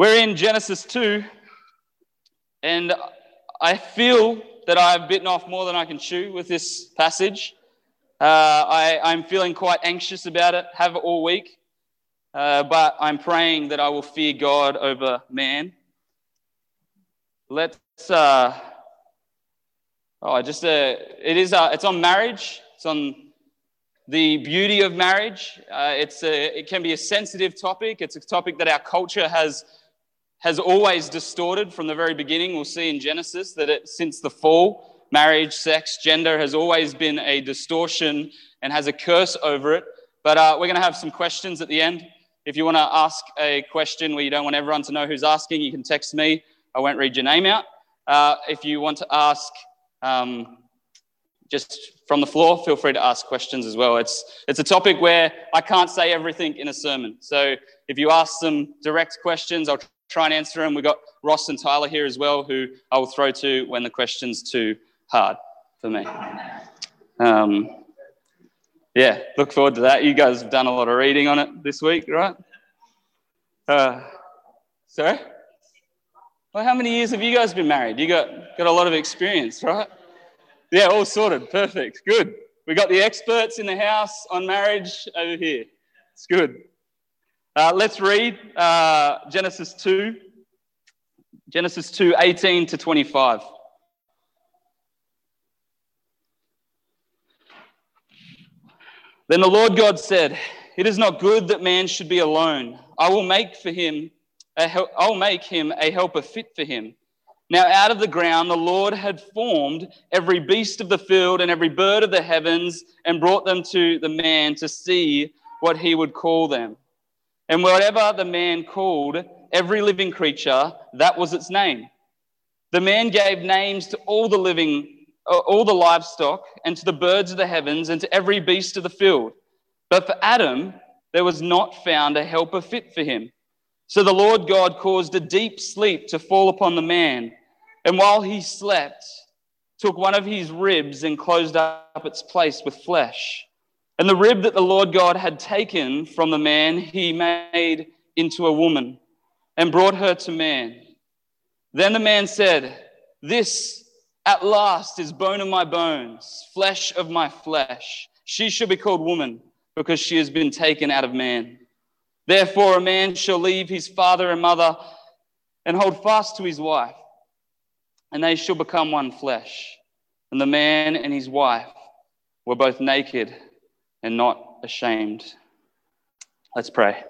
We're in Genesis 2, and I feel that I've bitten off more than I can chew with this passage. I'm feeling quite anxious about it, have it all week, but I'm praying that I will fear God over man. It's on marriage. It's on the beauty of marriage. It can be a sensitive topic. It's a topic that our culture has always distorted from the very beginning. We'll see in Genesis that since the fall, marriage, sex, gender has always been a distortion and has a curse over it. But we're going to have some questions at the end. If you want to ask a question where you don't want everyone to know who's asking, you can text me. I won't read your name out. If you want to ask just from the floor, feel free to ask questions as well. It's a topic where I can't say everything in a sermon. So if you ask some direct questions, I'll try and answer them. We've got Ross and Tyler here as well, who I will throw to when the question's too hard for me. Look forward to that. You guys have done a lot of reading on it this week, right? Sorry? Well, how many years have you guys been married? You got a lot of experience, right? Yeah, all sorted. Perfect. Good. We got the experts in the house on marriage over here. It's good. Let's read Genesis 2. Genesis 2, 18 to 25. Then the Lord God said, "It is not good that man should be alone. I'll make him a helper fit for him." Now out of the ground the Lord had formed every beast of the field and every bird of the heavens and brought them to the man to see what he would call them. And whatever the man called every living creature, that was its name. The man gave names to all the livestock and to the birds of the heavens and to every beast of the field. But for Adam there was not found a helper fit for him. So the Lord God caused a deep sleep to fall upon the man, and while he slept, took one of his ribs and closed up its place with flesh. And the rib that the Lord God had taken from the man, he made into a woman and brought her to man. Then the man said, "This at last is bone of my bones, flesh of my flesh. She shall be called woman, because she has been taken out of man. Therefore a man shall leave his father and mother and hold fast to his wife, and they shall become one flesh." And the man and his wife were both naked and not ashamed. Let's pray.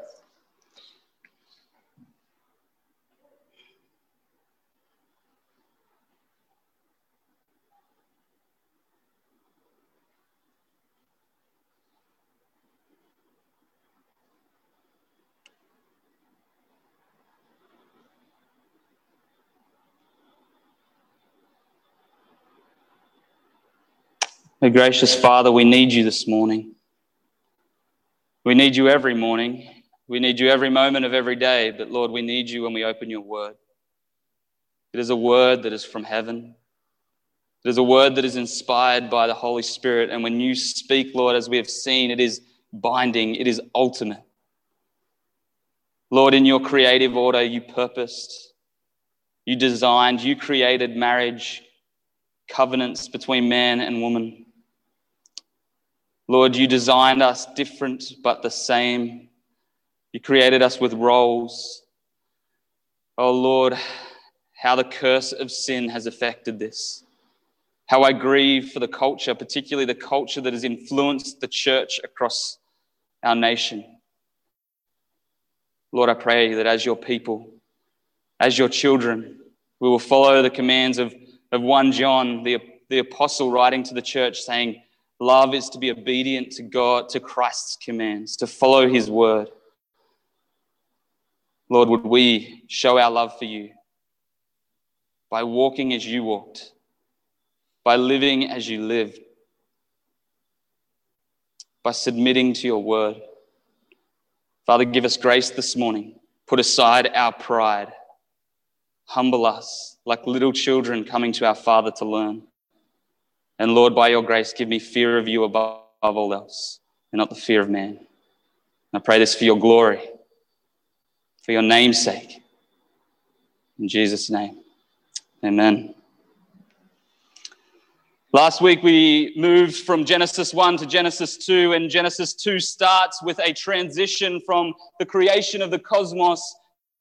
Oh, gracious Father, we need you this morning. We need you every morning. We need you every moment of every day. But Lord, we need you when we open your word. It is a word that is from heaven. It is a word that is inspired by the Holy Spirit. And when you speak, Lord, as we have seen, it is binding. It is ultimate. Lord, in your creative order, you purposed, you designed, you created marriage, covenants between man and woman. Lord, you designed us different but the same. You created us with roles. Oh Lord, how the curse of sin has affected this. How I grieve for the culture, particularly the culture that has influenced the church across our nation. Lord, I pray that as your people, as your children, we will follow the commands of 1 John, the apostle writing to the church saying, love is to be obedient to God, to Christ's commands, to follow his word. Lord, would we show our love for you by walking as you walked, by living as you lived, by submitting to your word. Father, give us grace this morning. Put aside our pride. Humble us like little children coming to our Father to learn. And Lord, by your grace, give me fear of you above all else and not the fear of man. And I pray this for your glory, for your name's sake, In Jesus' name, amen. Last week, we moved from Genesis 1 to Genesis 2, and Genesis 2 starts with a transition from the creation of the cosmos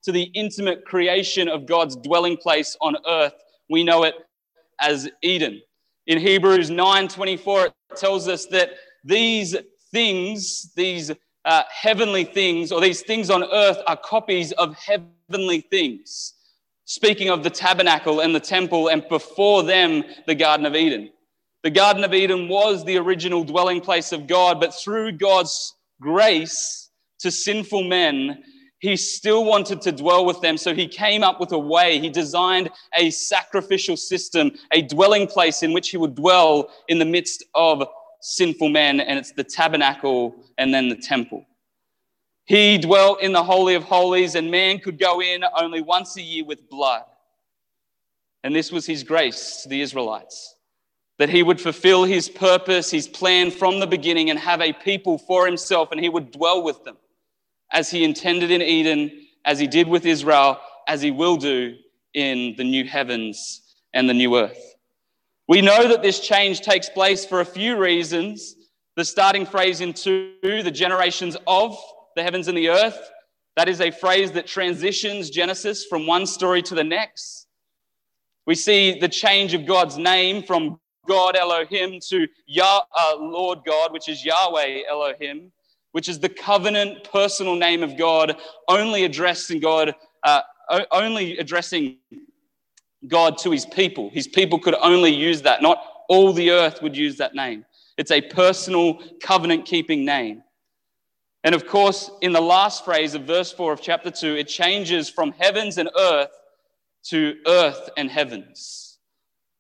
to the intimate creation of God's dwelling place on earth. We know it as Eden. In Hebrews 9:24, it tells us that these things, these heavenly things, or these things on earth are copies of heavenly things, speaking of the tabernacle and the temple, and before them, the Garden of Eden. The Garden of Eden was the original dwelling place of God, but through God's grace to sinful men, he still wanted to dwell with them, so he came up with a way. He designed a sacrificial system, a dwelling place in which he would dwell in the midst of sinful men, and it's the tabernacle and then the temple. He dwelt in the Holy of Holies, and man could go in only once a year with blood. And this was his grace to the Israelites, that he would fulfill his purpose, his plan from the beginning, and have a people for himself, and he would dwell with them, as he intended in Eden, as he did with Israel, as he will do in the new heavens and the new earth. We know that this change takes place for a few reasons. The starting phrase in 2, the generations of the heavens and the earth, that is a phrase that transitions Genesis from one story to the next. We see the change of God's name from God Elohim to Lord God, which is Yahweh Elohim, which is the covenant personal name of God, only addressing God to his people. His people could only use that. Not all the earth would use that name. It's a personal covenant-keeping name. And of course, in the last phrase of verse 4 of chapter 2, it changes from heavens and earth to earth and heavens.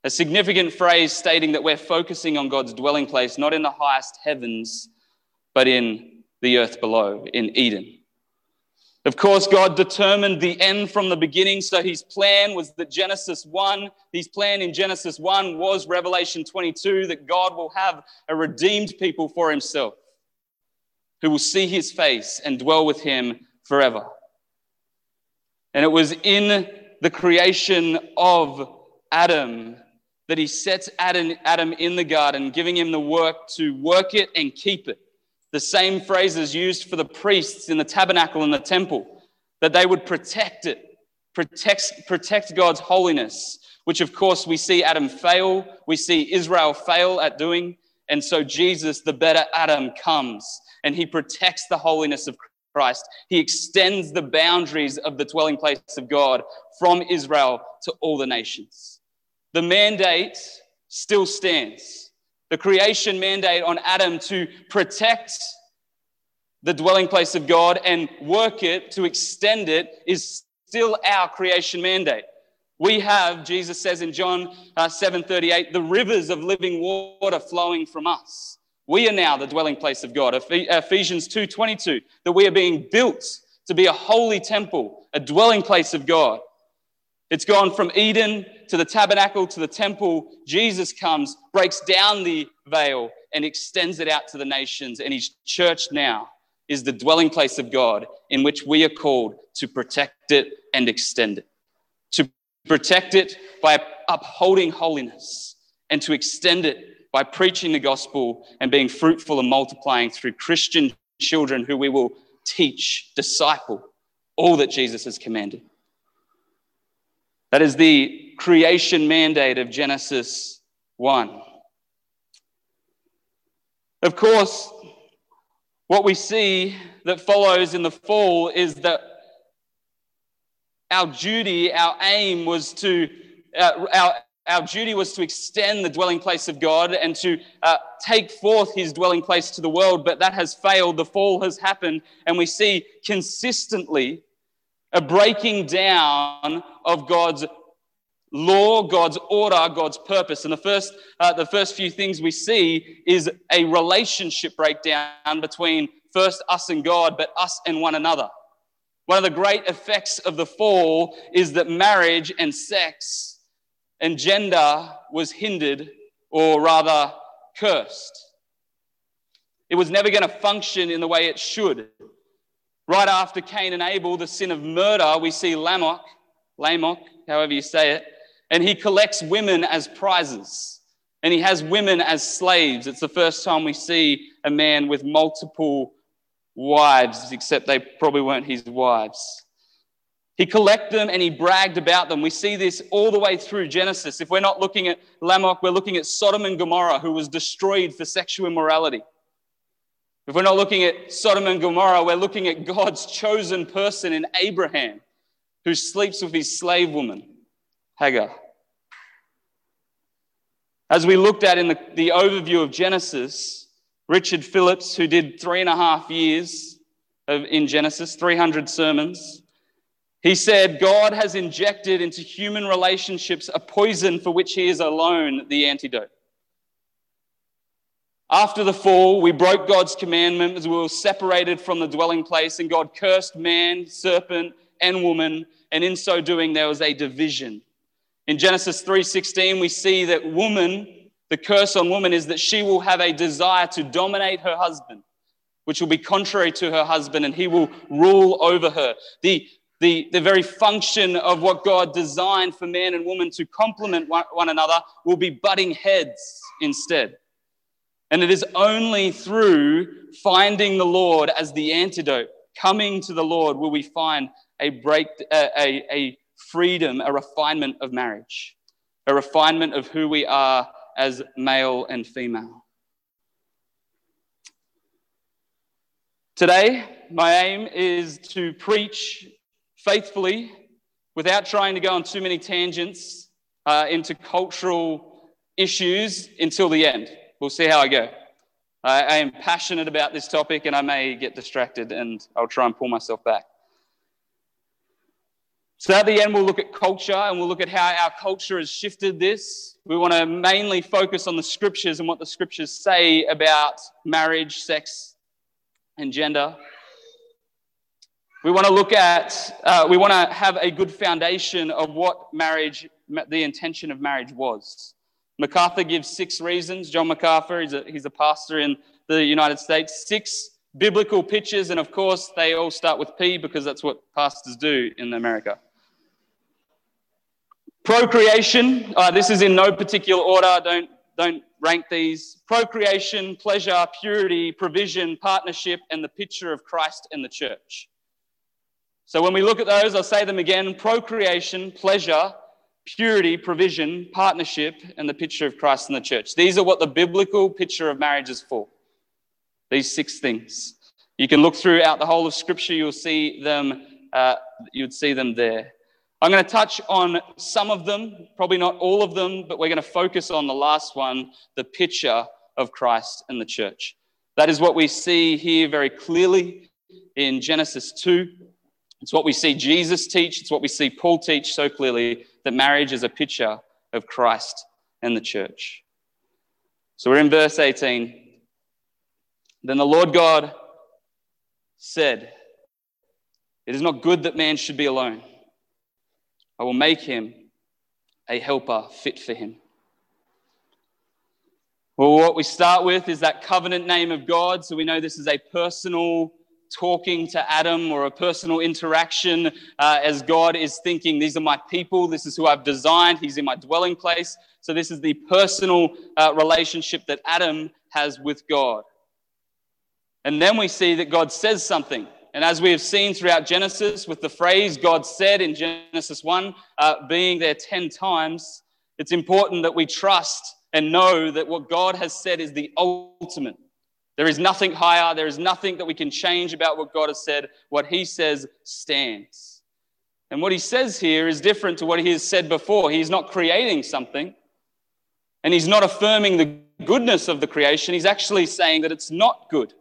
A significant phrase stating that we're focusing on God's dwelling place, not in the highest heavens, but in the earth below, in Eden. Of course, God determined the end from the beginning, so his plan was that his plan in Genesis 1 was Revelation 22, that God will have a redeemed people for himself, who will see his face and dwell with him forever. And it was in the creation of Adam that he sets Adam in the garden, giving him the work to work it and keep it. The same phrases used for the priests in the tabernacle and the temple, that they would protect it, protect God's holiness, which of course we see Adam fail, we see Israel fail at doing, and so Jesus, the better Adam, comes and he protects the holiness of Christ. He extends the boundaries of the dwelling place of God from Israel to all the nations. The mandate still stands. The creation mandate on Adam to protect the dwelling place of God and work it, to extend it, is still our creation mandate. We have, Jesus says in John 7:38, the rivers of living water flowing from us. We are now the dwelling place of God. Ephesians 2:22, that we are being built to be a holy temple, a dwelling place of God. It's gone from Eden to the tabernacle to the temple. Jesus comes, breaks down the veil and extends it out to the nations. And his church now is the dwelling place of God, in which we are called to protect it and extend it. To protect it by upholding holiness, and to extend it by preaching the gospel and being fruitful and multiplying through Christian children who we will teach, disciple, all that Jesus has commanded. That is the creation mandate of Genesis 1. Of course, what we see that follows in the fall is that our duty was to extend the dwelling place of God and to take forth his dwelling place to the world, but that has failed. The fall has happened, and we see consistently a breaking down of God's law, God's order, God's purpose. And the first few things we see is a relationship breakdown between first us and God, but us and one another. One of the great effects of the fall is that marriage and sex and gender was hindered, or rather cursed. It was never going to function in the way it should. Right after Cain and Abel, the sin of murder, we see Lamech however you say it, and he collects women as prizes, and he has women as slaves. It's the first time we see a man with multiple wives, except they probably weren't his wives. He collected them and he bragged about them. We see this all the way through Genesis. If we're not looking at Lamech, we're looking at Sodom and Gomorrah, who was destroyed for sexual immorality. If we're not looking at Sodom and Gomorrah, we're looking at God's chosen person in Abraham, who sleeps with his slave woman, Hagar. As we looked at in the overview of Genesis, Richard Phillips, who did 3.5 years in Genesis, 300 sermons, he said, God has injected into human relationships a poison for which he is alone the antidote. After the fall, we broke God's commandment as we were separated from the dwelling place, and God cursed man, serpent, and woman, and in so doing, there was a division. In Genesis 3:16, we see that woman, the curse on woman is that she will have a desire to dominate her husband, which will be contrary to her husband, and he will rule over her. The very function of what God designed for man and woman to complement one another will be butting heads instead. And it is only through finding the Lord as the antidote, coming to the Lord, will we find a freedom, a refinement of marriage, a refinement of who we are as male and female. Today, my aim is to preach faithfully, without trying to go on too many tangents into cultural issues until the end. We'll see how I go. I am passionate about this topic, and I may get distracted, and I'll try and pull myself back. So at the end, we'll look at culture, and we'll look at how our culture has shifted this. We want to mainly focus on the scriptures and what the scriptures say about marriage, sex, and gender. We want to look at, we want to have a good foundation of what marriage, the intention of marriage was. MacArthur gives 6 reasons. John MacArthur, he's a pastor in the United States. 6 biblical pictures, and of course, they all start with P because that's what pastors do in America. Procreation, this is in no particular order, don't rank these. Procreation, pleasure, purity, provision, partnership, and the picture of Christ and the church. So when we look at those, I'll say them again: procreation, pleasure, purity, provision, partnership, and the picture of Christ and the church. These are what the biblical picture of marriage is for, these 6 things. You can look throughout the whole of Scripture, you'd see them there. I'm going to touch on some of them, probably not all of them, but we're going to focus on the last one, the picture of Christ and the church. That is what we see here very clearly in Genesis 2. It's what we see Jesus teach. It's what we see Paul teach so clearly, that marriage is a picture of Christ and the church. So we're in verse 18. Then the Lord God said, "It is not good that man should be alone. I will make him a helper fit for him." Well, what we start with is that covenant name of God. So we know this is a personal talking to Adam, or a personal interaction as God is thinking, these are my people, this is who I've designed, he's in my dwelling place. So this is the personal relationship that Adam has with God. And then we see that God says something. And as we have seen throughout Genesis, with the phrase God said in Genesis 1 being there 10 times, it's important that we trust and know that what God has said is the ultimate. There is nothing higher. There is nothing that we can change about what God has said. What he says stands. And what he says here is different to what he has said before. He's not creating something, and he's not affirming the goodness of the creation. He's actually saying that it's not good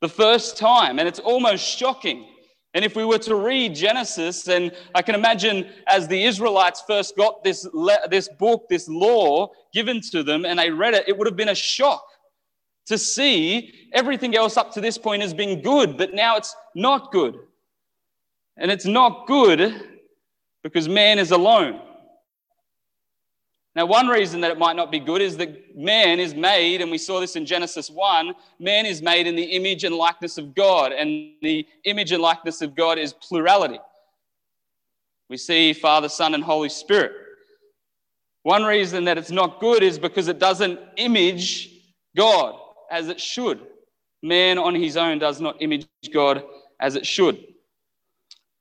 the first time, and it's almost shocking. And if we were to read Genesis, and I can imagine as the Israelites first got this book, this law given to them, and they read it, it would have been a shock to see everything else up to this point has been good, but now it's not good. And it's not good because man is alone. Now, one reason that it might not be good is that man is made, and we saw this in Genesis 1, man is made in the image and likeness of God, and the image and likeness of God is plurality. We see Father, Son, and Holy Spirit. One reason that it's not good is because it doesn't image God as it should. Man on his own does not image God as it should.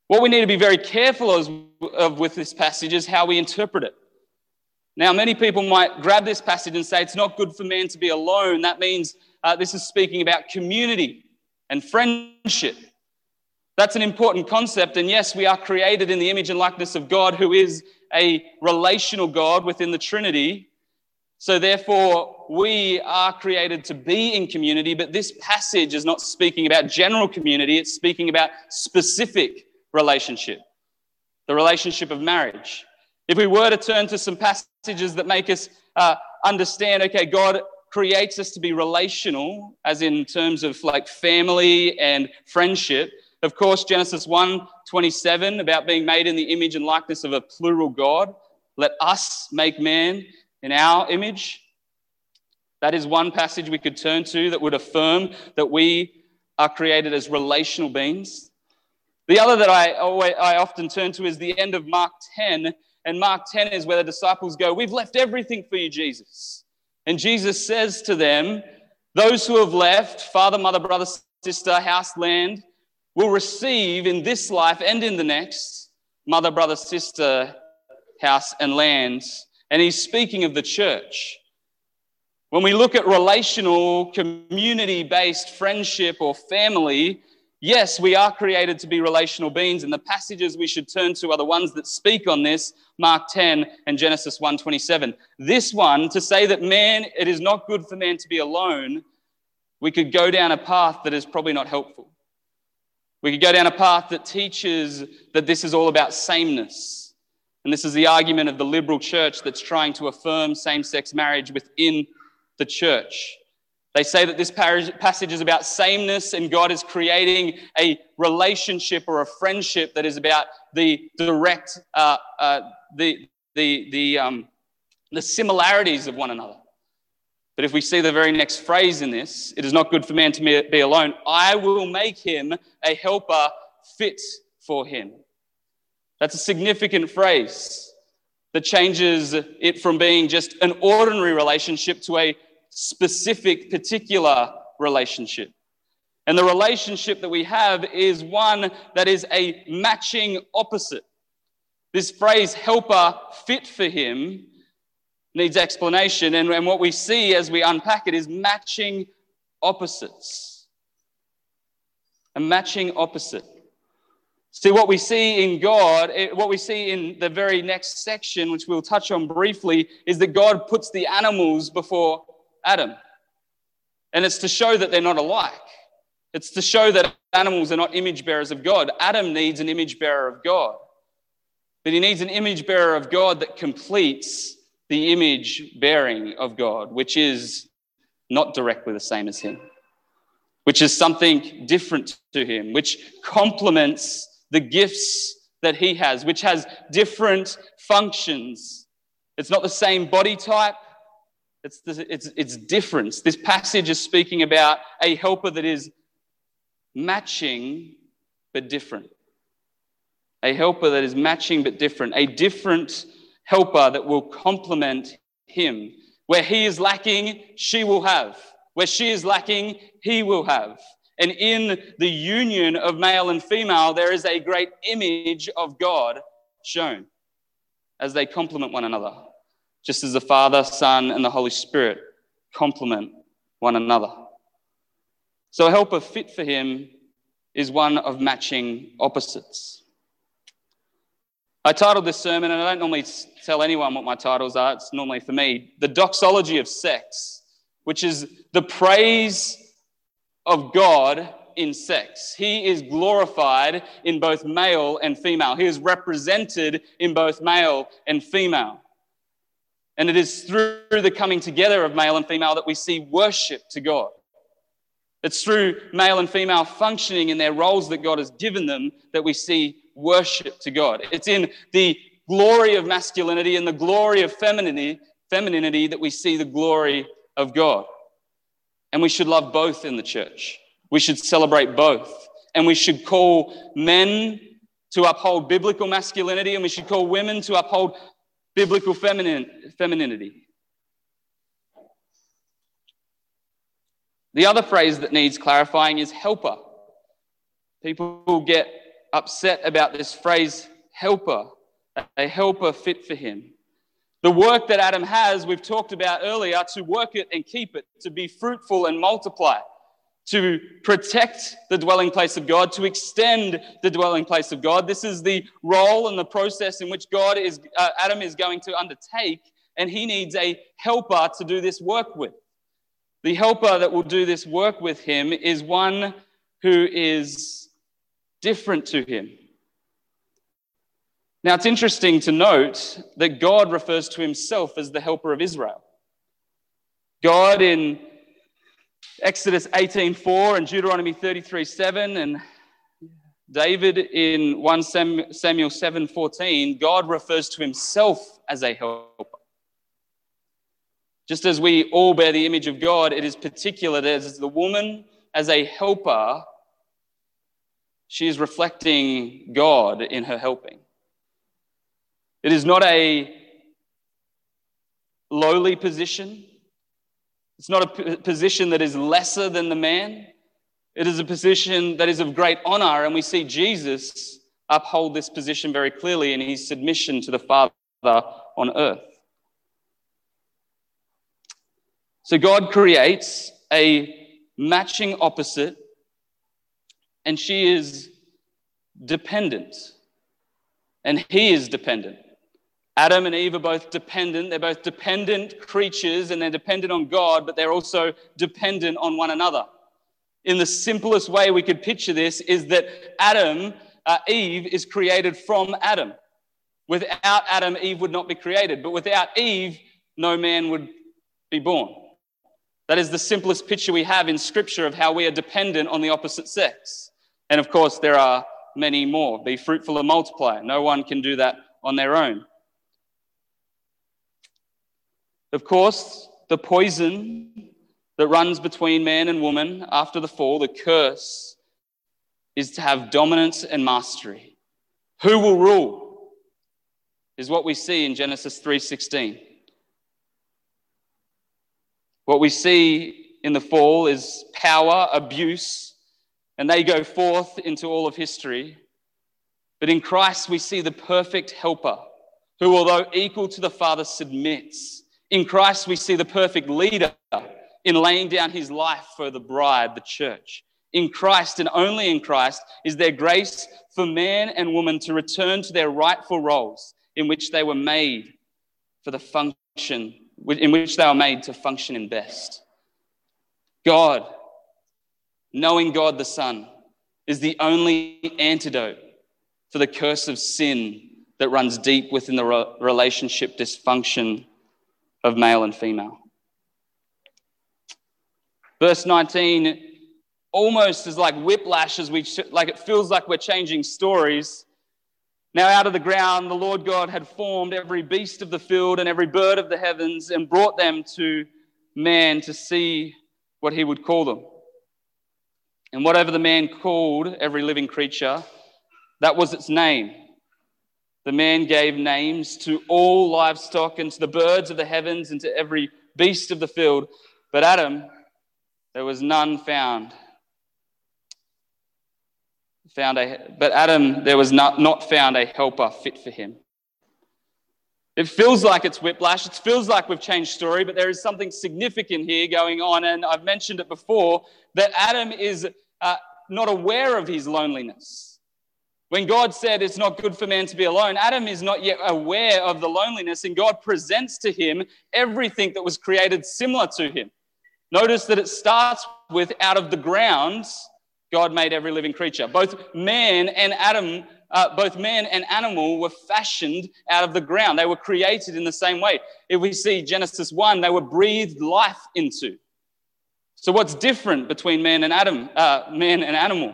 What we need to be very careful of with this passage is how we interpret it. Now, many people might grab this passage and say it's not good for man to be alone. That means this is speaking about community and friendship. That's an important concept. And yes, we are created in the image and likeness of God, who is a relational God within the Trinity. So therefore, we are created to be in community. But this passage is not speaking about general community. It's speaking about specific relationship, the relationship of marriage. If we were to turn to some passages that make us understand, okay, God creates us to be relational, as in terms of like family and friendship. Of course, Genesis 1:27, about being made in the image and likeness of a plural God. Let us make man in our image. That is one passage we could turn to that would affirm that we are created as relational beings. The other that I often turn to is the end of Mark 10. And Mark 10 is where the disciples go, "We've left everything for you, Jesus." And Jesus says to them, "Those who have left, father, mother, brother, sister, house, land, will receive in this life and in the next, mother, brother, sister, house and land." And he's speaking of the church. When we look at relational, community-based friendship or family, yes, we are created to be relational beings, and the passages we should turn to are the ones that speak on this, Mark 10 and Genesis 1:27. This one, to say that man, it is not good for man to be alone, we could go down a path that is probably not helpful. We could go down a path that teaches that this is all about sameness. And this is the argument of the liberal church that's trying to affirm same-sex marriage within the church. They say that this passage is about sameness and God is creating a relationship or a friendship that is about the direct, the similarities of one another. But if we see the very next phrase in this, it is not good for man to be alone. I will make him a helper fit for him. That's a significant phrase that changes it from being just an ordinary relationship to a specific, particular relationship. And the relationship that we have is one that is a matching opposite. This phrase, helper fit for him, needs explanation. And what we see as we unpack it is matching opposites. A matching opposite. See, what we see in God, what we see in the very next section, which we'll touch on briefly, is that God puts the animals before Adam. And it's to show that they're not alike. It's to show that animals are not image bearers of God. Adam needs an image bearer of God. But he needs an image bearer of God that completes the image bearing of God, which is not directly the same as him, which is something different to him, which complements the gifts that he has, which has different functions. It's not the same body type. It's difference. This passage is speaking about a helper that is matching but different. A helper that is matching but different. A different helper that will complement him. Where he is lacking, she will have. Where she is lacking, he will have. And in the union of male and female, there is a great image of God shown as they complement one another. Just as the Father, Son, and the Holy Spirit complement one another. So a helper fit for him is one of matching opposites. I titled this sermon, and I don't normally tell anyone what my titles are. It's normally for me, The Doxology of Sex, which is the praise of God in sex. He is glorified in both male and female. He is represented in both male and female. And it is through the coming together of male and female that we see worship to God. It's through male and female functioning in their roles that God has given them that we see worship to God. It's in the glory of masculinity and the glory of femininity that we see the glory of God. And we should love both in the church. We should celebrate both. And we should call men to uphold biblical masculinity, and we should call women to uphold biblical femininity. The other phrase that needs clarifying is helper. People get upset about this phrase, helper. A helper fit for him. The work that Adam has, we've talked about earlier, to work it and keep it, to be fruitful and multiply, to protect the dwelling place of God, to extend the dwelling place of God. This is the role and the process in which Adam is going to undertake, and he needs a helper to do this work with. The helper that will do this work with him is one who is different to him. Now, it's interesting to note that God refers to himself as the helper of Israel. God in Exodus 18:4 and Deuteronomy 33:7 and David in 1 Samuel 7:14, God refers to himself as a helper. Just as we all bear the image of God, it is particular as the woman as a helper, she is reflecting God in her helping. It is not a lowly position. It's not a position that is lesser than the man. It is a position that is of great honor, and we see Jesus uphold this position very clearly in his submission to the Father on earth. So God creates a matching opposite, and she is dependent, and he is dependent. Adam and Eve are both dependent. They're both dependent creatures, and they're dependent on God, but they're also dependent on one another. In the simplest way we could picture this is that Eve is created from Adam. Without Adam, Eve would not be created, but without Eve, no man would be born. That is the simplest picture we have in Scripture of how we are dependent on the opposite sex. And of course, there are many more. Be fruitful and multiply. No one can do that on their own. Of course, the poison that runs between man and woman after the fall, the curse, is to have dominance and mastery. Who will rule is what we see in Genesis 3:16. What we see in the fall is power, abuse, and they go forth into all of history. But in Christ, we see the perfect helper who, although equal to the Father, submits. In Christ, we see the perfect leader in laying down his life for the bride, the church. In Christ, and only in Christ, is there grace for man and woman to return to their rightful roles in which they were made for the function in which they are made to function in best. God, knowing God the Son, is the only antidote for the curse of sin that runs deep within the relationship dysfunction of male and female. Verse 19 almost is like whiplash it feels like we're changing stories. Now out of the ground, the Lord God had formed every beast of the field and every bird of the heavens and brought them to man to see what he would call them. And whatever the man called every living creature, that was its name. The man gave names to all livestock and to the birds of the heavens and to every beast of the field. But Adam, there was not found a helper fit for him. It feels like it's whiplash. It feels like we've changed story, but there is something significant here going on. And I've mentioned it before that Adam is not aware of his loneliness. When God said it's not good for man to be alone, Adam is not yet aware of the loneliness, and God presents to him everything that was created similar to him. Notice that it starts with out of the ground, God made every living creature. Both man and animal were fashioned out of the ground. They were created in the same way. If we see Genesis 1, they were breathed life into. So what's different between man and animal?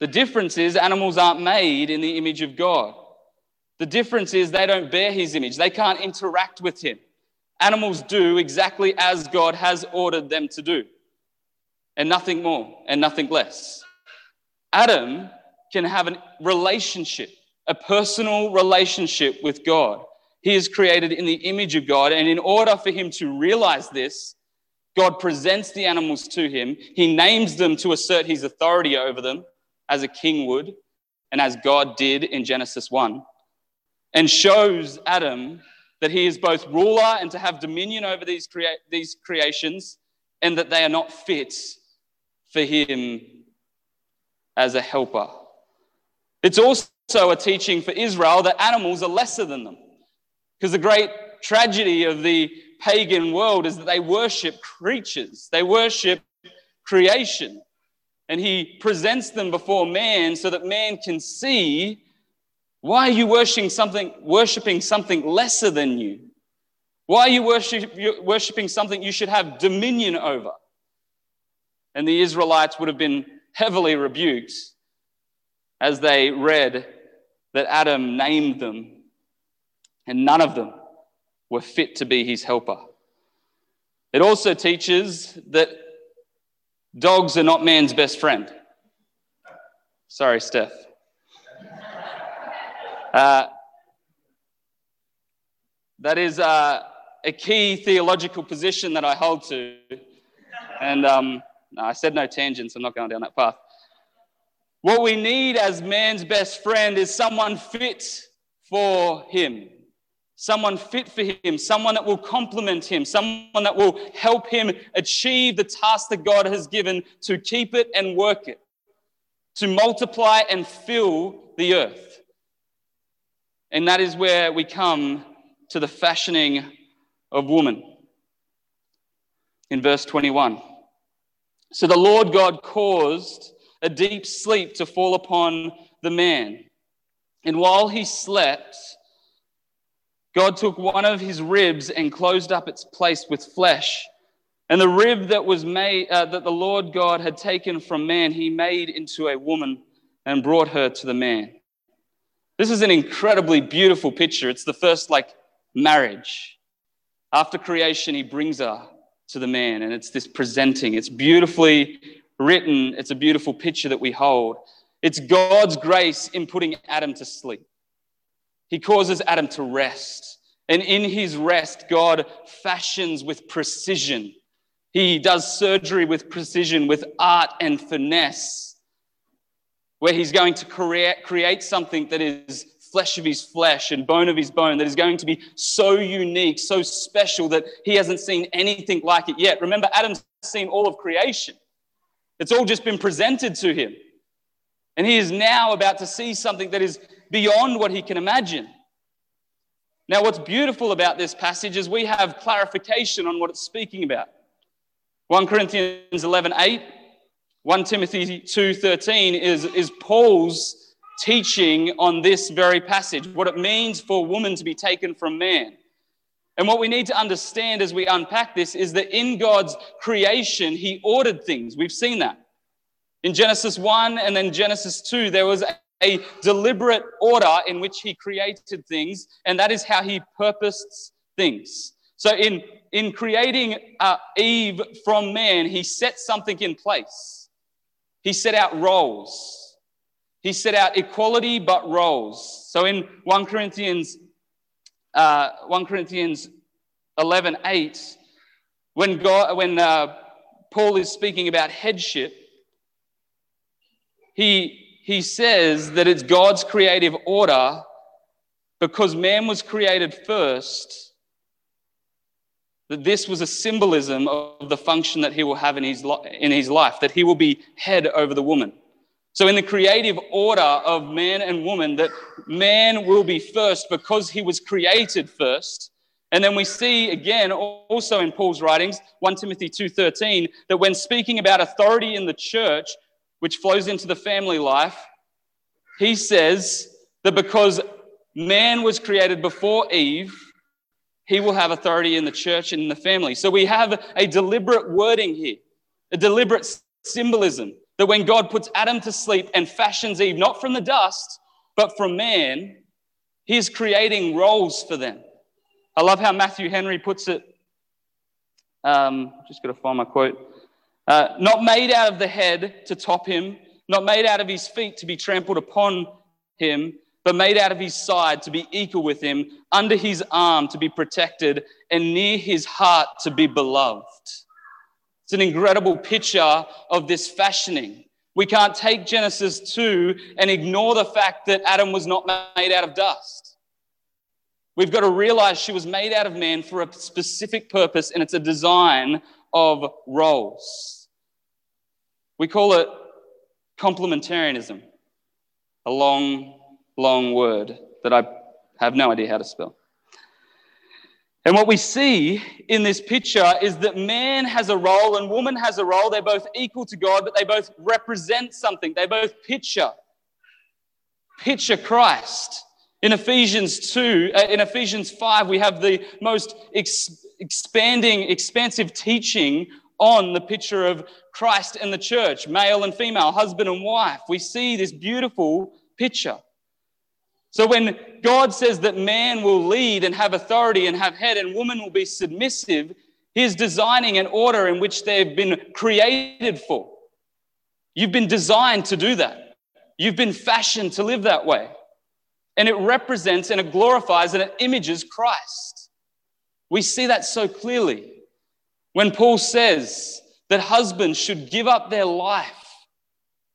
The difference is animals aren't made in the image of God. The difference is they don't bear his image. They can't interact with him. Animals do exactly as God has ordered them to do. And nothing more and nothing less. Adam can have a relationship, a personal relationship with God. He is created in the image of God, and in order for him to realize this, God presents the animals to him. He names them to assert his authority over them, as a king would, and as God did in Genesis 1, and shows Adam that he is both ruler and to have dominion over these creations, and that they are not fit for him as a helper. It's also a teaching for Israel that animals are lesser than them, because the great tragedy of the pagan world is that they worship creatures, they worship creation, and he presents them before man so that man can see, why are you worshiping something lesser than you? Why are you worshiping something you should have dominion over? And the Israelites would have been heavily rebuked as they read that Adam named them, and none of them were fit to be his helper. It also teaches that dogs are not man's best friend. Sorry, Steph. That is a key theological position that I hold to. And I said no tangents, I'm not going down that path. What we need as man's best friend is someone fit for him. Someone fit for him, someone that will complement him, someone that will help him achieve the task that God has given to keep it and work it, to multiply and fill the earth. And that is where we come to the fashioning of woman. In verse 21, so the Lord God caused a deep sleep to fall upon the man, and while he slept, God took one of his ribs and closed up its place with flesh. And the rib that was made, that the Lord God had taken from man, he made into a woman and brought her to the man. This is an incredibly beautiful picture. It's the first marriage. After creation, he brings her to the man, and it's this presenting. It's beautifully written. It's a beautiful picture that we hold. It's God's grace in putting Adam to sleep. He causes Adam to rest, and in his rest, God fashions with precision. He does surgery with precision, with art and finesse, where he's going to create something that is flesh of his flesh and bone of his bone, that is going to be so unique, so special that he hasn't seen anything like it yet. Remember, Adam's seen all of creation. It's all just been presented to him, and he is now about to see something that is beyond what he can imagine. Now, what's beautiful about this passage is we have clarification on what it's speaking about. 1 Corinthians 11:8, 1 Timothy 2:13 is Paul's teaching on this very passage, what it means for woman to be taken from man. And what we need to understand as we unpack this is that in God's creation, he ordered things. We've seen that. In Genesis 1 and then Genesis 2, there was a deliberate order in which he created things, and that is how he purposed things. So in creating Eve from man, he set something in place. He set out roles. He set out equality but roles. So in 1 Corinthians 11:8, when Paul is speaking about headship, He says that it's God's creative order, because man was created first, that this was a symbolism of the function that he will have in his life, that he will be head over the woman. So in the creative order of man and woman, that man will be first because he was created first. And then we see again also in Paul's writings, 1 Timothy 2:13, that when speaking about authority in the church, which flows into the family life, he says that because man was created before Eve, he will have authority in the church and in the family. So we have a deliberate wording here, a deliberate symbolism, that when God puts Adam to sleep and fashions Eve, not from the dust, but from man, he is creating roles for them. I love how Matthew Henry puts it. Just got to find my quote. Not made out of the head to top him, not made out of his feet to be trampled upon him, but made out of his side to be equal with him, under his arm to be protected, and near his heart to be beloved. It's an incredible picture of this fashioning. We can't take Genesis 2 and ignore the fact that Adam was not made out of dust. We've got to realize she was made out of man for a specific purpose, and it's a design of roles. We call it complementarianism, a long word that I have no idea how to spell. And what we see in this picture is that man has a role and woman has a role. They're both equal to God, but they both represent something. They both picture Christ. In Ephesians 5, we have the most expansive teaching on the picture of Christ and the church, male and female, husband and wife. We see this beautiful picture. So when God says that man will lead and have authority and have head and woman will be submissive, he is designing an order in which they've been created for. You've been designed to do that. You've been fashioned to live that way. And it represents and it glorifies and it images Christ. We see that so clearly when Paul says that husbands should give up their life.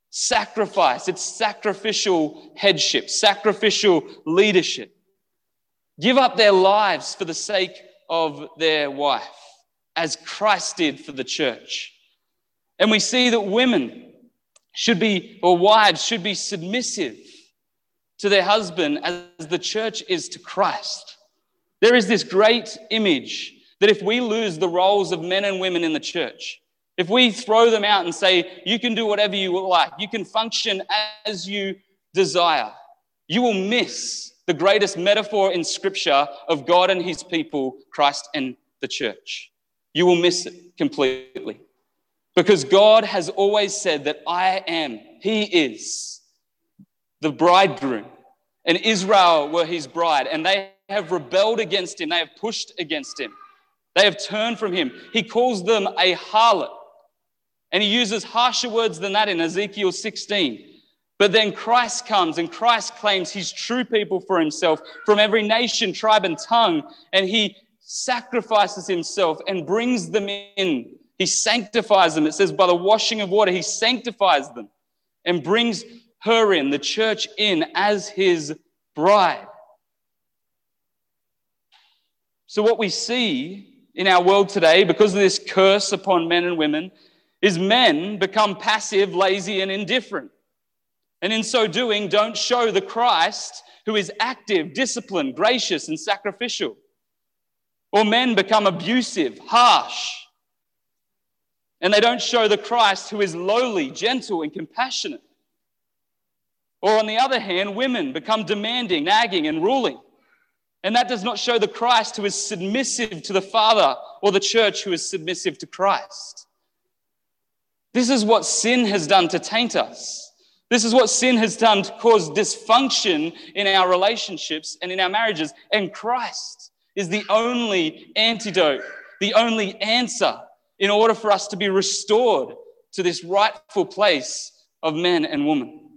Sacrifice, it's sacrificial headship, sacrificial leadership. Give up their lives for the sake of their wife, as Christ did for the church. And we see that women should be, or wives should be submissive to their husband as the church is to Christ. There is this great image that if we lose the roles of men and women in the church, if we throw them out and say, you can do whatever you like, you can function as you desire, you will miss the greatest metaphor in Scripture of God and his people, Christ and the church. You will miss it completely. Because God has always said that I am, he is the bridegroom, and Israel were his bride, and they have rebelled against him, they have pushed against him, they have turned from him. He calls them a harlot. And he uses harsher words than that in Ezekiel 16. But then Christ comes and Christ claims his true people for himself from every nation, tribe, and tongue. And he sacrifices himself and brings them in. He sanctifies them. It says by the washing of water, he sanctifies them and brings her in, the church in, as his bride. So what we see in our world today, because of this curse upon men and women, is men become passive, lazy, and indifferent. And in so doing, don't show the Christ who is active, disciplined, gracious, and sacrificial. Or men become abusive, harsh. And they don't show the Christ who is lowly, gentle, and compassionate. Or on the other hand, women become demanding, nagging, and ruling. And that does not show the Christ who is submissive to the Father, or the church who is submissive to Christ. This is what sin has done to taint us. This is what sin has done to cause dysfunction in our relationships and in our marriages. And Christ is the only antidote, the only answer in order for us to be restored to this rightful place of men and women.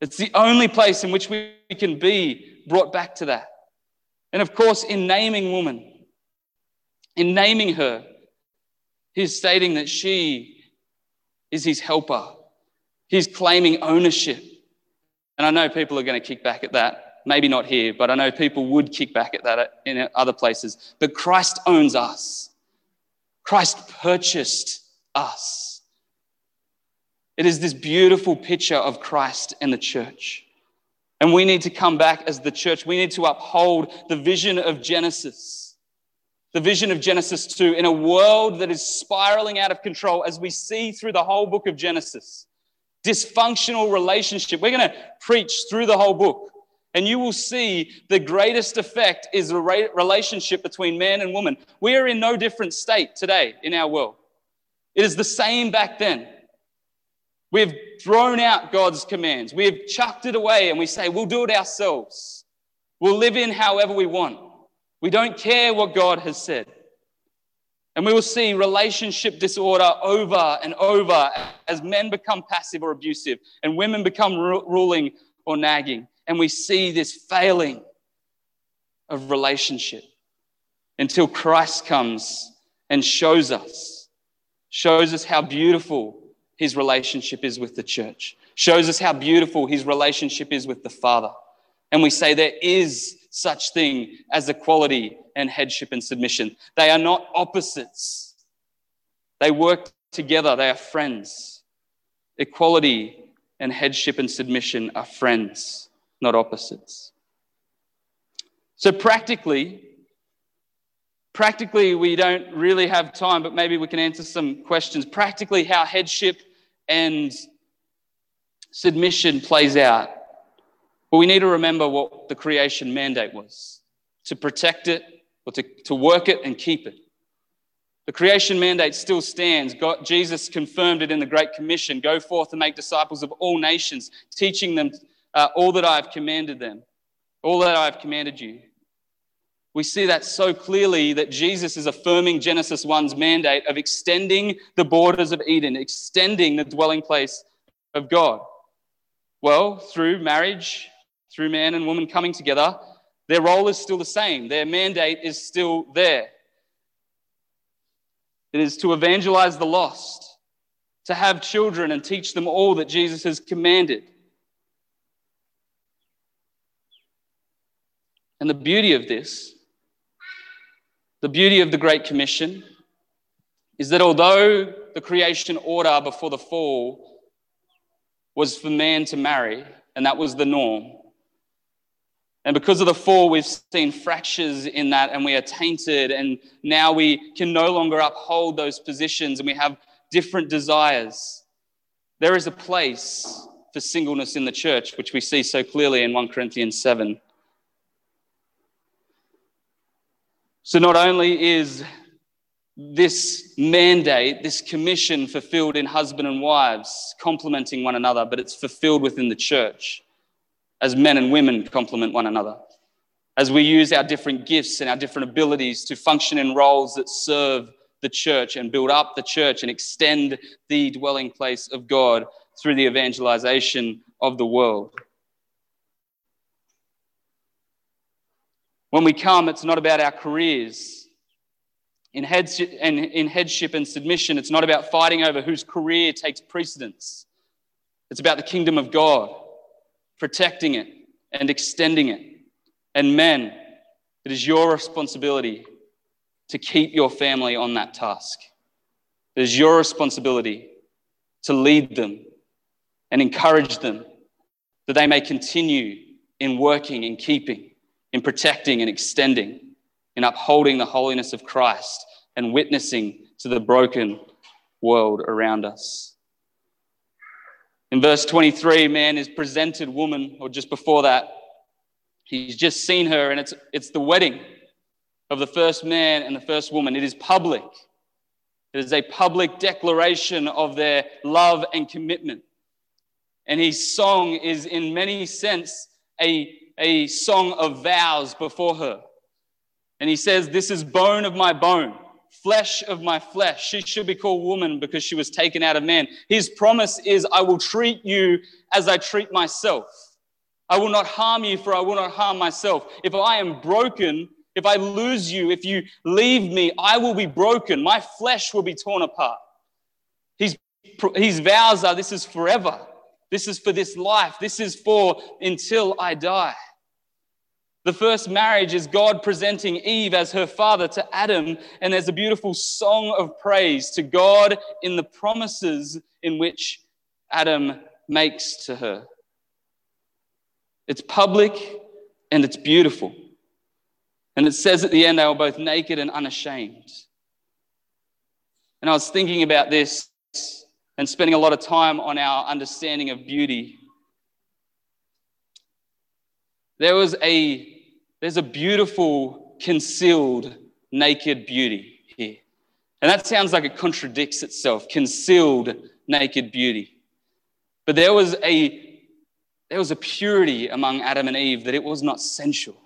It's the only place in which we can be brought back to that. And of course, in naming woman, in naming her, he's stating that she is his helper. He's claiming ownership. And I know people are going to kick back at that. Maybe not here, but I know people would kick back at that in other places. But Christ owns us. Christ purchased us. It is this beautiful picture of Christ and the church. And we need to come back as the church. We need to uphold the vision of Genesis, the vision of Genesis 2, in a world that is spiraling out of control, as we see through the whole book of Genesis. Dysfunctional relationship. We're going to preach through the whole book, and you will see the greatest effect is the relationship between man and woman. We are in no different state today in our world. It is the same back then. We have thrown out God's commands. We have chucked it away and we say, we'll do it ourselves. We'll live in however we want. We don't care what God has said. And we will see relationship disorder over and over as men become passive or abusive and women become ruling or nagging. And we see this failing of relationship until Christ comes and shows us how beautiful his relationship is with the church, shows us how beautiful his relationship is with the Father. And we say there is such thing as equality and headship and submission. They are not opposites. They work together. They are friends. Equality and headship and submission are friends, not opposites. So practically, we don't really have time, but maybe we can answer some questions. Practically, how headship and submission plays out. Well, we need to remember what the creation mandate was, to protect it or to work it and keep it. The creation mandate still stands. Jesus confirmed it in the Great Commission. Go forth and make disciples of all nations, teaching them all that I have commanded them, all that I have commanded you. We see that so clearly that Jesus is affirming Genesis 1's mandate of extending the borders of Eden, extending the dwelling place of God. Well, through marriage, through man and woman coming together, their role is still the same. Their mandate is still there. It is to evangelize the lost, to have children and teach them all that Jesus has commanded. And the beauty of this, the beauty of the Great Commission, is that although the creation order before the fall was for man to marry, and that was the norm, and because of the fall, we've seen fractures in that and we are tainted, and now we can no longer uphold those positions and we have different desires. There is a place for singleness in the church, which we see so clearly in 1 Corinthians 7. So not only is this mandate, this commission fulfilled in husband and wives, complementing one another, but it's fulfilled within the church, as men and women complement one another, as we use our different gifts and our different abilities to function in roles that serve the church and build up the church and extend the dwelling place of God through the evangelization of the world. When we come, it's not about our careers. In headship and submission, it's not about fighting over whose career takes precedence. It's about the kingdom of God, protecting it and extending it. And men, it is your responsibility to keep your family on that task. It is your responsibility to lead them and encourage them that they may continue in working, in keeping, in protecting and extending, in upholding the holiness of Christ and witnessing to the broken world around us. In verse 23, man is presented woman, or just before that, he's just seen her, and it's the wedding of the first man and the first woman. It is public. It is a public declaration of their love and commitment. And his song is in many sense a song of vows before her. And he says, this is bone of my bone, flesh of my flesh. She should be called woman because she was taken out of man. His promise is, I will treat you as I treat myself. I will not harm you, for I will not harm myself. If I am broken, if I lose you, if you leave me, I will be broken. My flesh will be torn apart. His vows are, this is forever. This is for this life. This is for until I die. The first marriage is God presenting Eve as her father to Adam, and there's a beautiful song of praise to God in the promises in which Adam makes to her. It's public and it's beautiful. And it says at the end, they were both naked and unashamed. And I was thinking about this and spending a lot of time on our understanding of beauty. There's a beautiful, concealed, naked beauty here. And that sounds like it contradicts itself, concealed, naked beauty. But there was a purity among Adam and Eve that it was not sensual.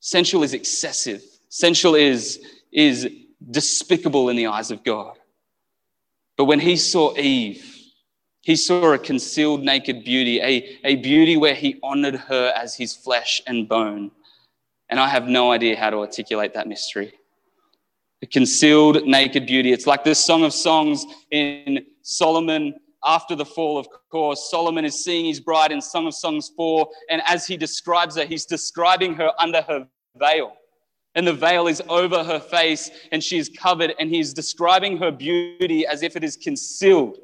Sensual is excessive. Sensual is is despicable in the eyes of God. But when he saw Eve, he saw a concealed naked beauty, a beauty where he honored her as his flesh and bone. And I have no idea how to articulate that mystery. The concealed naked beauty. It's like this Song of Songs in Solomon. After the fall, of course, Solomon is seeing his bride in Song of Songs 4. And as he describes her, he's describing her under her veil. And the veil is over her face and she is covered. And he's describing her beauty as if it is concealed.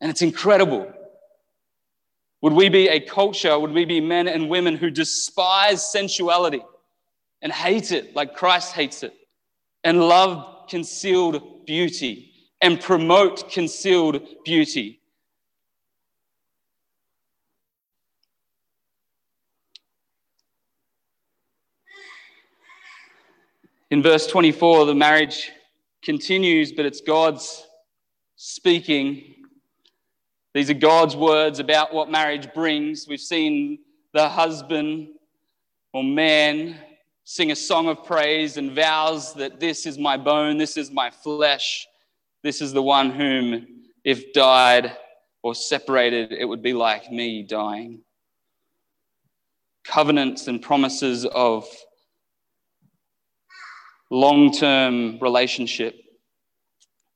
And it's incredible. Would we be a culture, would we be men and women who despise sensuality and hate it like Christ hates it, and love concealed beauty and promote concealed beauty? In verse 24, the marriage continues, but it's God's speaking. These are God's words about what marriage brings. We've seen the husband or man sing a song of praise and vows that this is my bone, this is my flesh, this is the one whom, if died or separated, it would be like me dying. Covenants and promises of long-term relationship.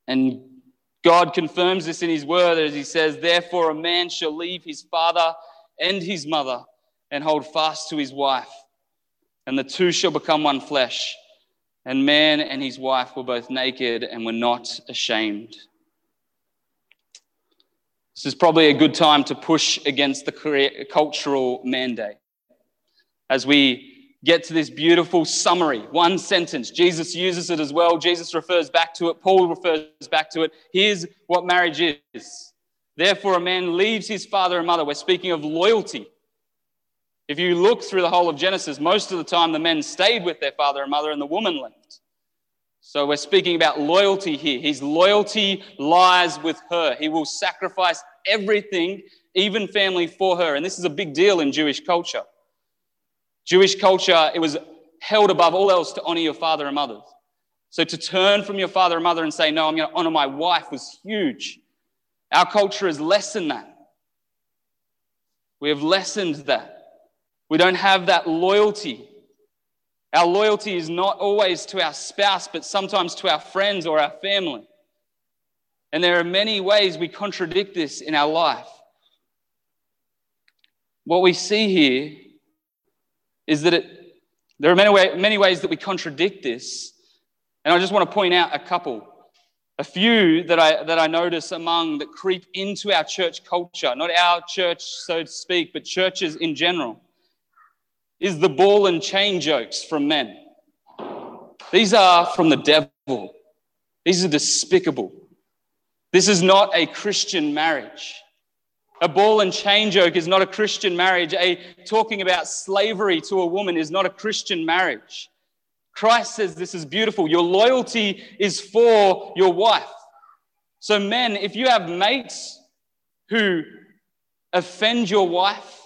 And God confirms this in his word as he says, therefore a man shall leave his father and his mother and hold fast to his wife, and the two shall become one flesh, and man and his wife were both naked and were not ashamed. This is probably a good time to push against the cultural mandate. As we get to this beautiful summary, one sentence. Jesus uses it as well. Jesus refers back to it. Paul refers back to it. Here's what marriage is. Therefore, a man leaves his father and mother. We're speaking of loyalty. If you look through the whole of Genesis, most of the time the men stayed with their father and mother and the woman left. So we're speaking about loyalty here. His loyalty lies with her. He will sacrifice everything, even family, for her. And this is a big deal in Jewish culture. Jewish culture, it was held above all else to honor your father and mother. So to turn from your father and mother and say, no, I'm going to honor my wife was huge. Our culture has lessened that. We have lessened that. We don't have that loyalty. Our loyalty is not always to our spouse, but sometimes to our friends or our family. And there are many ways we contradict this in our life. What we see here is that there are many ways that we contradict this. And I just want to point out a couple. A few that I notice among that creep into our church culture, not our church, so to speak, but churches in general, is the ball and chain jokes from men. These are from the devil. These are despicable. This is not a Christian marriage. A ball and chain joke is not a Christian marriage. A talking about slavery to a woman is not a Christian marriage. Christ says this is beautiful. Your loyalty is for your wife. So men, if you have mates who offend your wife,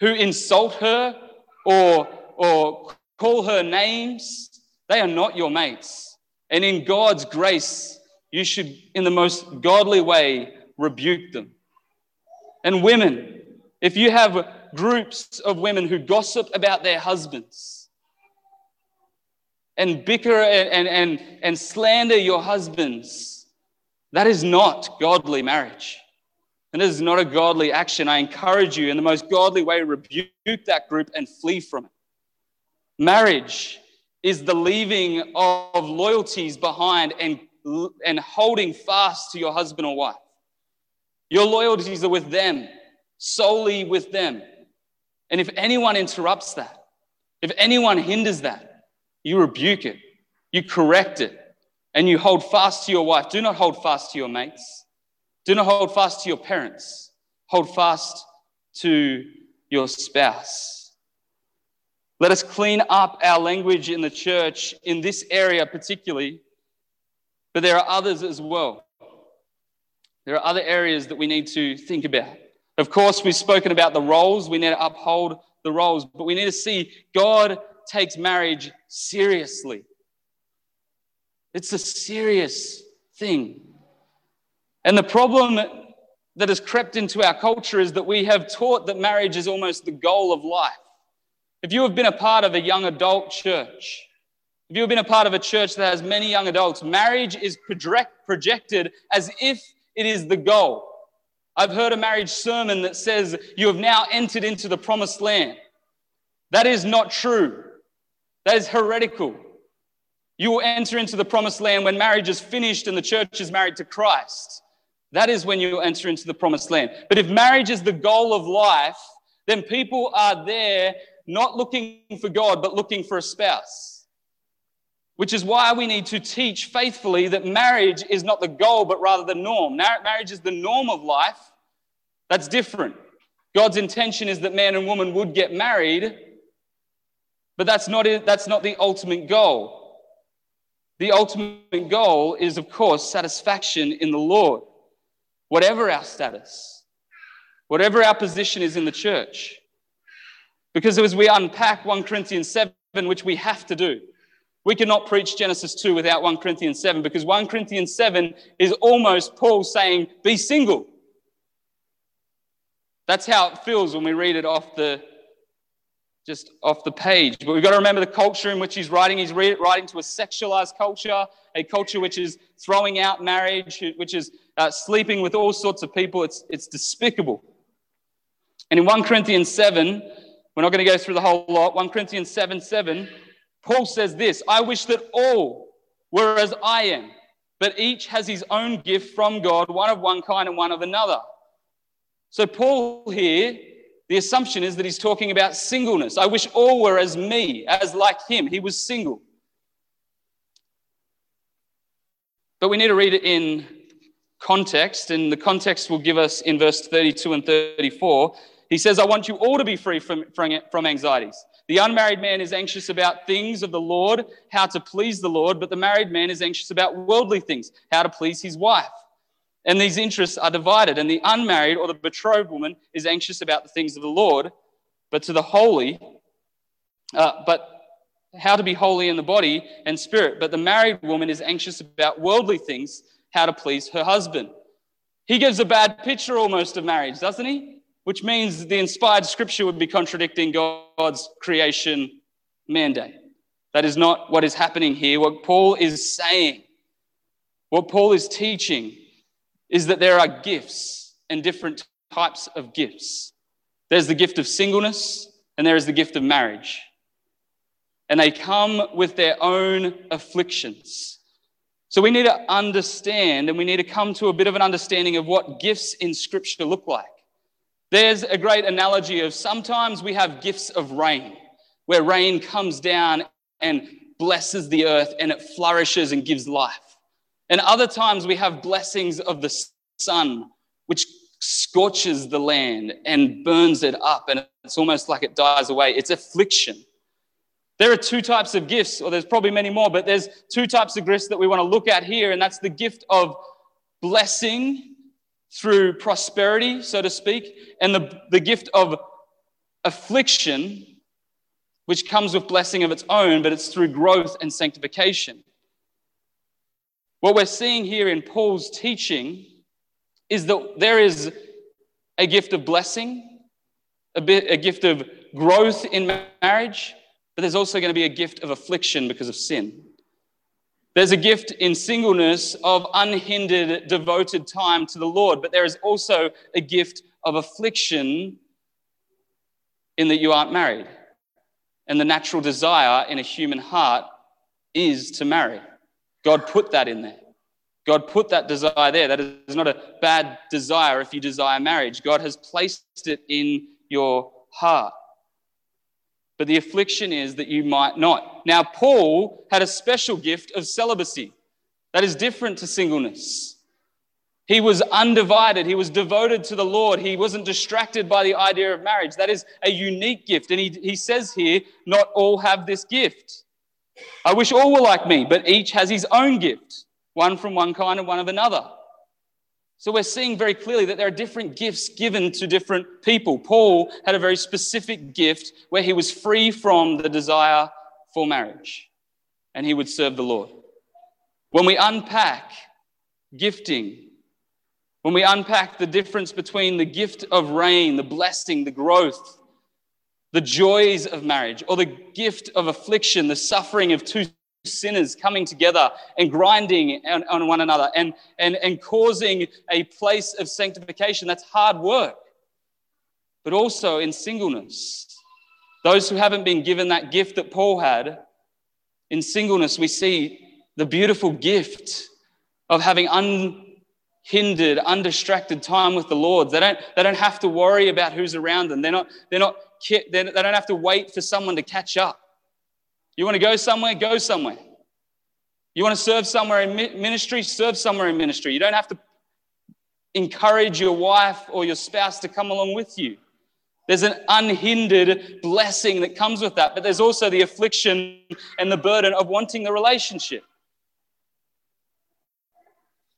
who insult her or call her names, they are not your mates. And in God's grace, you should, in the most godly way, rebuke them. And women, if you have groups of women who gossip about their husbands and bicker and slander your husbands, that is not godly marriage. And this is not a godly action. I encourage you in the most godly way, rebuke that group and flee from it. Marriage is the leaving of loyalties behind and holding fast to your husband or wife. Your loyalties are with them, solely with them. And if anyone interrupts that, if anyone hinders that, you rebuke it, you correct it, and you hold fast to your wife. Do not hold fast to your mates. Do not hold fast to your parents. Hold fast to your spouse. Let us clean up our language in the church in this area particularly, but there are others as well. There are other areas that we need to think about. Of course, we've spoken about the roles. We need to uphold the roles, but we need to see God takes marriage seriously. It's a serious thing. And the problem that has crept into our culture is that we have taught that marriage is almost the goal of life. If you have been a part of a young adult church, if you've been a part of a church that has many young adults, marriage is projected as if it is the goal. I've heard a marriage sermon that says you have now entered into the promised land. That is not true. That is heretical. You will enter into the promised land when marriage is finished and the church is married to Christ. That is when you enter into the promised land. But if marriage is the goal of life, then people are there not looking for God, but looking for a spouse, which is why we need to teach faithfully that marriage is not the goal, but rather the norm. Marriage is the norm of life. That's different. God's intention is that man and woman would get married, but that's not the ultimate goal. The ultimate goal is, of course, satisfaction in the Lord, whatever our status, whatever our position is in the church. Because as we unpack 1 Corinthians 7, which we have to do, we cannot preach Genesis 2 without 1 Corinthians 7, because 1 Corinthians 7 is almost Paul saying, be single. That's how it feels when we read it off the page. But we've got to remember the culture in which he's writing. He's writing to a sexualized culture, a culture which is throwing out marriage, which is sleeping with all sorts of people. It's despicable. And in 1 Corinthians 7... we're not going to go through the whole lot. 1 Corinthians 7:7, Paul says this, I wish that all were as I am, but each has his own gift from God, one of one kind and one of another. So Paul here, the assumption is that he's talking about singleness. I wish all were as me, as like him. He was single. But we need to read it in context, and the context will give us in verse 32 and 34, he says, I want you all to be free from anxieties. The unmarried man is anxious about things of the Lord, how to please the Lord, but the married man is anxious about worldly things, how to please his wife. And these interests are divided, and the unmarried or the betrothed woman is anxious about the things of the Lord, but how to be holy in the body and spirit. But the married woman is anxious about worldly things, how to please her husband. He gives a bad picture almost of marriage, doesn't he? Which means the inspired scripture would be contradicting God's creation mandate. That is not what is happening here. What Paul is saying, what Paul is teaching, is that there are gifts and different types of gifts. There's the gift of singleness and there is the gift of marriage. And they come with their own afflictions. So we need to understand, and we need to come to a bit of an understanding of what gifts in scripture look like. There's a great analogy of sometimes we have gifts of rain, where rain comes down and blesses the earth and it flourishes and gives life. And other times we have blessings of the sun, which scorches the land and burns it up, and it's almost like it dies away. It's affliction. There are two types of gifts, or there's probably many more, but there's two types of gifts that we want to look at here, and that's the gift of blessing through prosperity, so to speak, and the gift of affliction, which comes with blessing of its own, but it's through growth and sanctification. What we're seeing here in Paul's teaching is that there is a gift of blessing, a gift of growth in marriage, but there's also going to be a gift of affliction because of sin. There's a gift in singleness of unhindered, devoted time to the Lord, but there is also a gift of affliction in that you aren't married. And the natural desire in a human heart is to marry. God put that in there. God put that desire there. That is not a bad desire if you desire marriage. God has placed it in your heart. But the affliction is that you might not. Now, Paul had a special gift of celibacy that is different to singleness. He was undivided. He was devoted to the Lord. He wasn't distracted by the idea of marriage. That is a unique gift. And he says here, not all have this gift. I wish all were like me, but each has his own gift, one from one kind and one of another. So we're seeing very clearly that there are different gifts given to different people. Paul had a very specific gift where he was free from the desire for marriage, and he would serve the Lord. When we unpack gifting, when we unpack the difference between the gift of rain, the blessing, the growth, the joys of marriage, or the gift of affliction, the suffering of two sinners coming together and grinding on one another and causing a place of sanctification, that's hard work. But also in singleness, those who haven't been given that gift that Paul had, in singleness we see the beautiful gift of having unhindered, undistracted time with the Lord. They don't have to worry about who's around them. They don't have to wait for someone to catch up. You want to go somewhere? Go somewhere. You want to serve somewhere in ministry? Serve somewhere in ministry. You don't have to encourage your wife or your spouse to come along with you. There's an unhindered blessing that comes with that, but there's also the affliction and the burden of wanting the relationship.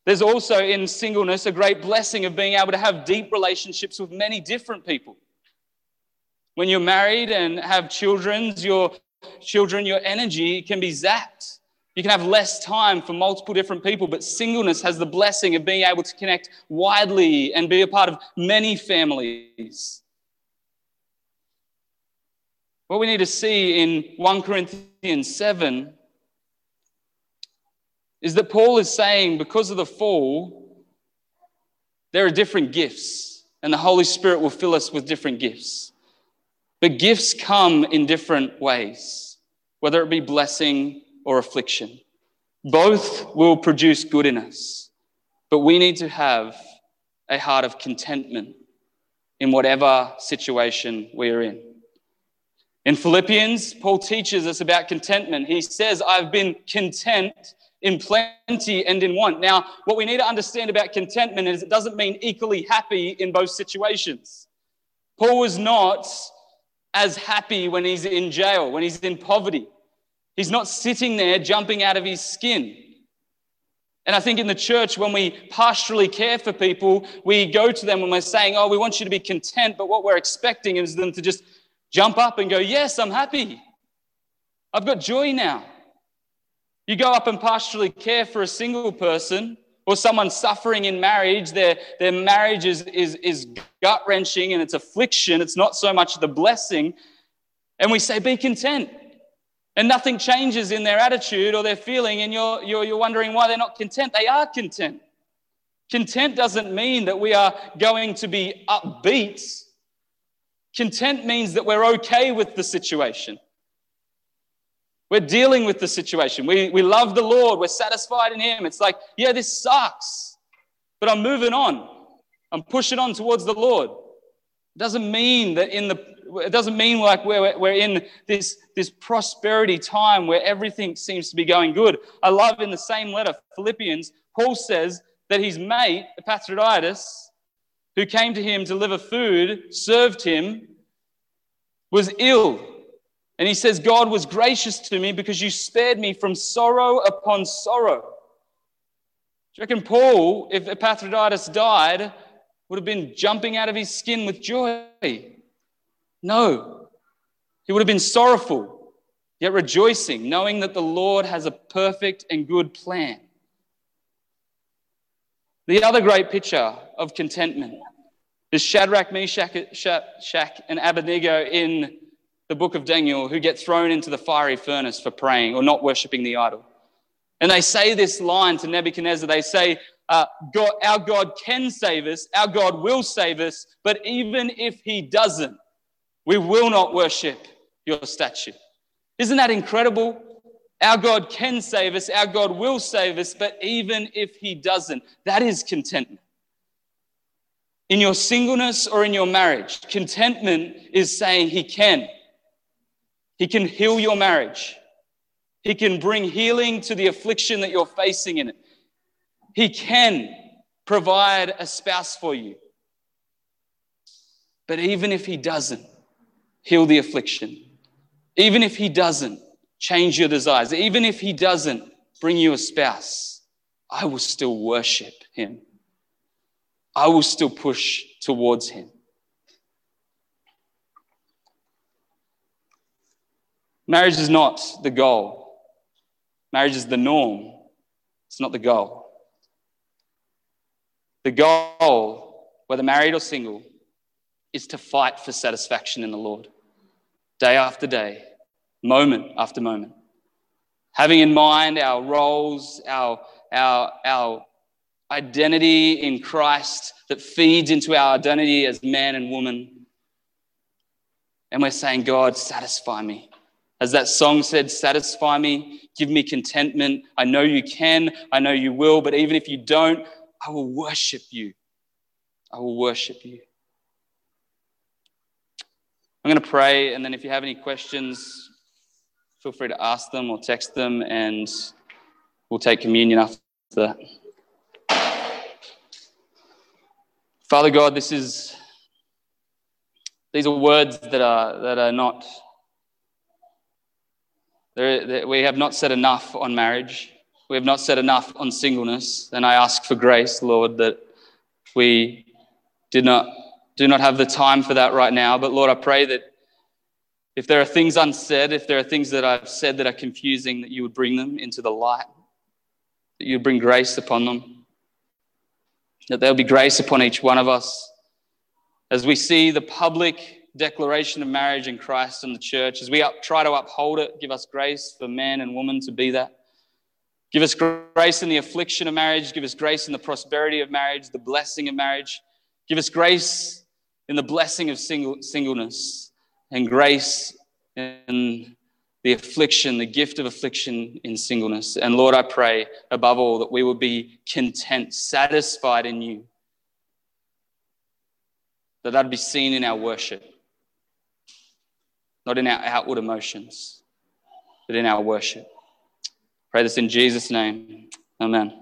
There's also in singleness a great blessing of being able to have deep relationships with many different people. When you're married and have children, your energy can be zapped. You can have less time for multiple different people, but singleness has the blessing of being able to connect widely and be a part of many families. What we need to see in 1 Corinthians 7 is that Paul is saying because of the fall, there are different gifts, and the Holy Spirit will fill us with different gifts. But gifts come in different ways, whether it be blessing or affliction. Both will produce good in us, but we need to have a heart of contentment in whatever situation we are in. In Philippians, Paul teaches us about contentment. He says, I've been content in plenty and in want. Now, what we need to understand about contentment is it doesn't mean equally happy in both situations. Paul was not as happy when he's in jail, when he's in poverty. He's not sitting there jumping out of his skin. And I think in the church, when we pastorally care for people, we go to them and we're saying, oh, we want you to be content, but what we're expecting is them to just jump up and go, yes, I'm happy. I've got joy now. You go up and pastorally care for a single person or someone suffering in marriage, their marriage is gut-wrenching and it's affliction. It's not so much the blessing. And we say, be content. And nothing changes in their attitude or their feeling, and you're wondering why they're not content. They are content. Content doesn't mean that we are going to be upbeat. Content means that we're okay with the situation. We're dealing with the situation. We love the Lord. We're satisfied in Him. It's like, yeah, this sucks, but I'm moving on. I'm pushing on towards the Lord. It doesn't mean that it doesn't mean like we're in this prosperity time where everything seems to be going good. I love in the same letter, Philippians, Paul says that his mate, Epaphroditus, who came to him to deliver food, served him, was ill. And he says, God was gracious to me because you spared me from sorrow upon sorrow. Do you reckon Paul, if Epaphroditus died, would have been jumping out of his skin with joy? No, he would have been sorrowful, yet rejoicing, knowing that the Lord has a perfect and good plan. The other great picture of contentment is Shadrach, Meshach, and Abednego in the book of Daniel, who get thrown into the fiery furnace for praying or not worshipping the idol. And they say this line to Nebuchadnezzar. They say, God, our God can save us, our God will save us, but even if he doesn't, we will not worship your statue. Isn't that incredible? Our God can save us. Our God will save us. But even if he doesn't, that is contentment. In your singleness or in your marriage, contentment is saying he can. He can heal your marriage. He can bring healing to the affliction that you're facing in it. He can provide a spouse for you. But even if he doesn't, heal the affliction. Even if he doesn't change your desires, even if he doesn't bring you a spouse, I will still worship him. I will still push towards him. Marriage is not the goal. Marriage is the norm. It's not the goal. The goal, whether married or single, is to fight for satisfaction in the Lord, day after day, moment after moment. Having in mind our roles, our identity in Christ that feeds into our identity as man and woman. And we're saying, God, satisfy me. As that song said, satisfy me, give me contentment. I know you can, I know you will, but even if you don't, I will worship you. I will worship you. I'm going to pray, and then if you have any questions, feel free to ask them or text them, and we'll take communion after that. Father God, these are words that are not. We have not said enough on marriage. We have not said enough on singleness, and I ask for grace, Lord, that we do not have the time for that right now. But Lord, I pray that if there are things unsaid, if there are things that I've said that are confusing, that you would bring them into the light, that you would bring grace upon them, that there will be grace upon each one of us. As we see the public declaration of marriage in Christ and the church, as we try to uphold it, give us grace for man and woman to be that. Give us grace in the affliction of marriage. Give us grace in the prosperity of marriage, the blessing of marriage. Give us grace in the blessing of singleness. And grace in the affliction, the gift of affliction in singleness. And Lord, I pray above all that we will be content, satisfied in you. That would be seen in our worship, not in our outward emotions, but in our worship. Pray this in Jesus' name. Amen.